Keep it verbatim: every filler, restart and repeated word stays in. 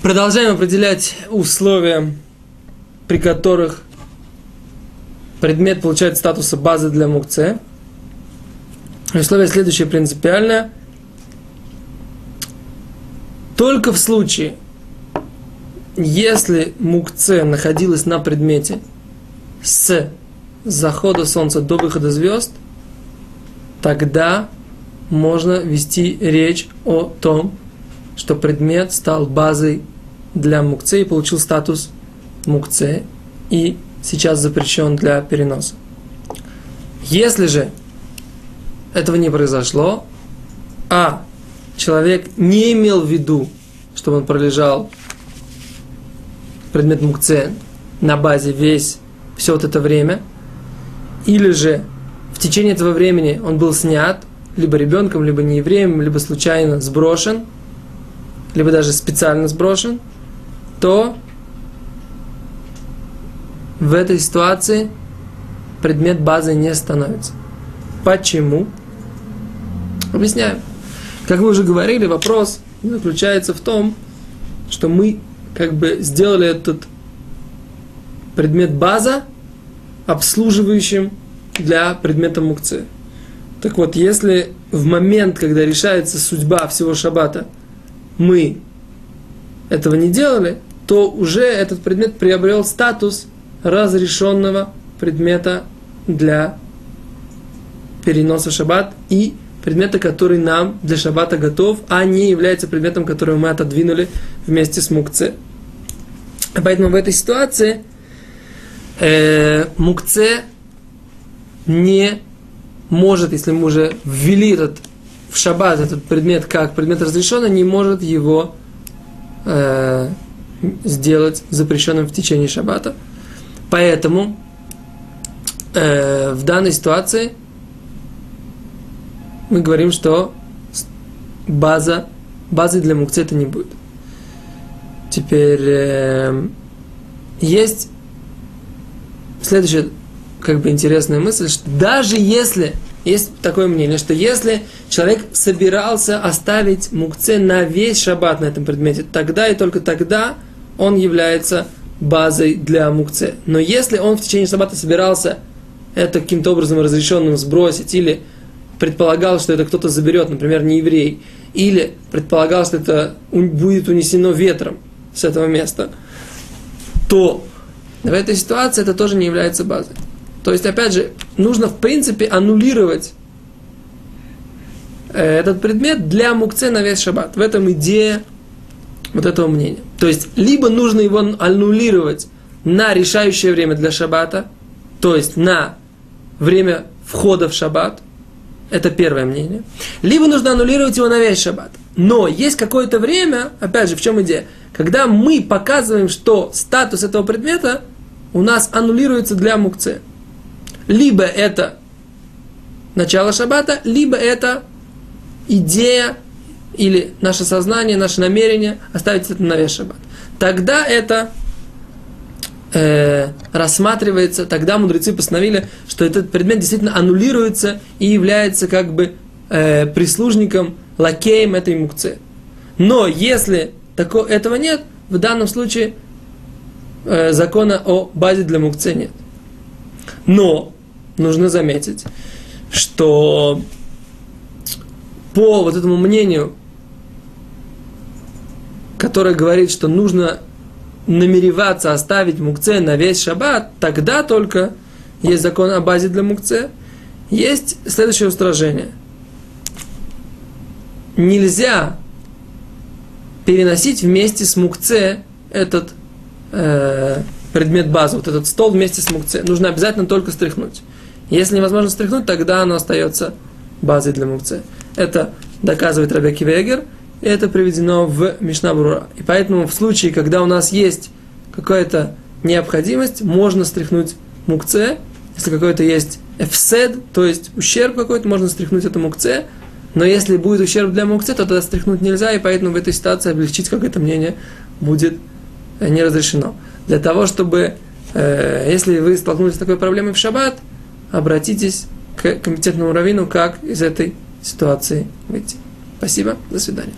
Продолжаем определять условия, при которых предмет получает статуса базы для мукце. Условие следующее принципиальное. Только в случае, если мукце находилась на предмете с захода солнца до выхода звезд, тогда можно вести речь о том, что предмет стал базой для мукце и получил статус мукце, и сейчас запрещен для переноса. Если же этого не произошло, а человек не имел в виду, чтобы он пролежал предмет мукце на базе весь, все вот это время, или же в течение этого времени он был снят, либо ребенком, либо неевреем, либо случайно сброшен, либо даже специально сброшен, то в этой ситуации предмет базы не становится. Почему? Объясняю. Как мы уже говорили, вопрос заключается в том, что мы как бы сделали этот предмет база обслуживающим для предмета мукцы. Так вот, если в момент, когда решается судьба всего шаббата, мы этого не делали, то уже этот предмет приобрел статус разрешенного предмета для переноса в шаббат и предмета, который нам для шаббата готов, а не является предметом, который мы отодвинули вместе с мукце. Поэтому в этой ситуации э, мукце не может, если мы уже ввели этот в шаббат этот предмет как предмет разрешенный, не может его э, сделать запрещенным в течение шаббата. Поэтому э, в данной ситуации мы говорим, что база, базы для мукце это не будет. Теперь э, есть следующая как бы интересная мысль, что даже если есть такое мнение, что если человек собирался оставить мукце на весь шаббат на этом предмете, тогда и только тогда он является базой для мукце. Но если он в течение шаббата собирался это каким-то образом разрешенным сбросить, или предполагал, что это кто-то заберет, например, не еврей, или предполагал, что это будет унесено ветром с этого места, то в этой ситуации это тоже не является базой. То есть, опять же, нужно, в принципе, аннулировать этот предмет для мукце на весь шаббат. В этом идея вот этого мнения. То есть, либо нужно его аннулировать на решающее время для шаббата, то есть на время входа в шаббат. Это первое мнение. Либо нужно аннулировать его на весь шаббат. Но есть какое-то время, опять же, в чем идея? Когда мы показываем, что статус этого предмета у нас аннулируется для мукце. Либо это начало шаббата, либо это идея или наше сознание, наше намерение оставить это на весь шаббат. Тогда это э, рассматривается, тогда мудрецы постановили, что этот предмет действительно аннулируется и является как бы э, прислужником, лакеем этой мукце. Но если такого, этого нет, в данном случае э, закона о базе для мукце нет. Но нужно заметить, что по вот этому мнению, которое говорит, что нужно намереваться оставить мукце на весь шаббат, тогда только есть закон о базе для мукце, есть следующее устражение. Нельзя переносить вместе с мукце этот э, предмет базы, вот этот стол вместе с мукце. Нужно обязательно только стряхнуть. Если невозможно стряхнуть, тогда оно остается базой для мукце. Это доказывает Рабеки Вегер, и это приведено в Мишна Брура. И поэтому в случае, когда у нас есть какая-то необходимость, можно стряхнуть мукце. Если какой-то есть эфсед, то есть ущерб какой-то, можно стряхнуть это мукце. Но если будет ущерб для мукце, то тогда стряхнуть нельзя, и поэтому в этой ситуации облегчить какое-то мнение будет не разрешено. Для того, чтобы, э, если вы столкнулись с такой проблемой в шаббат, обратитесь к компетентному раввину, как из этой ситуации выйти. Спасибо, до свидания.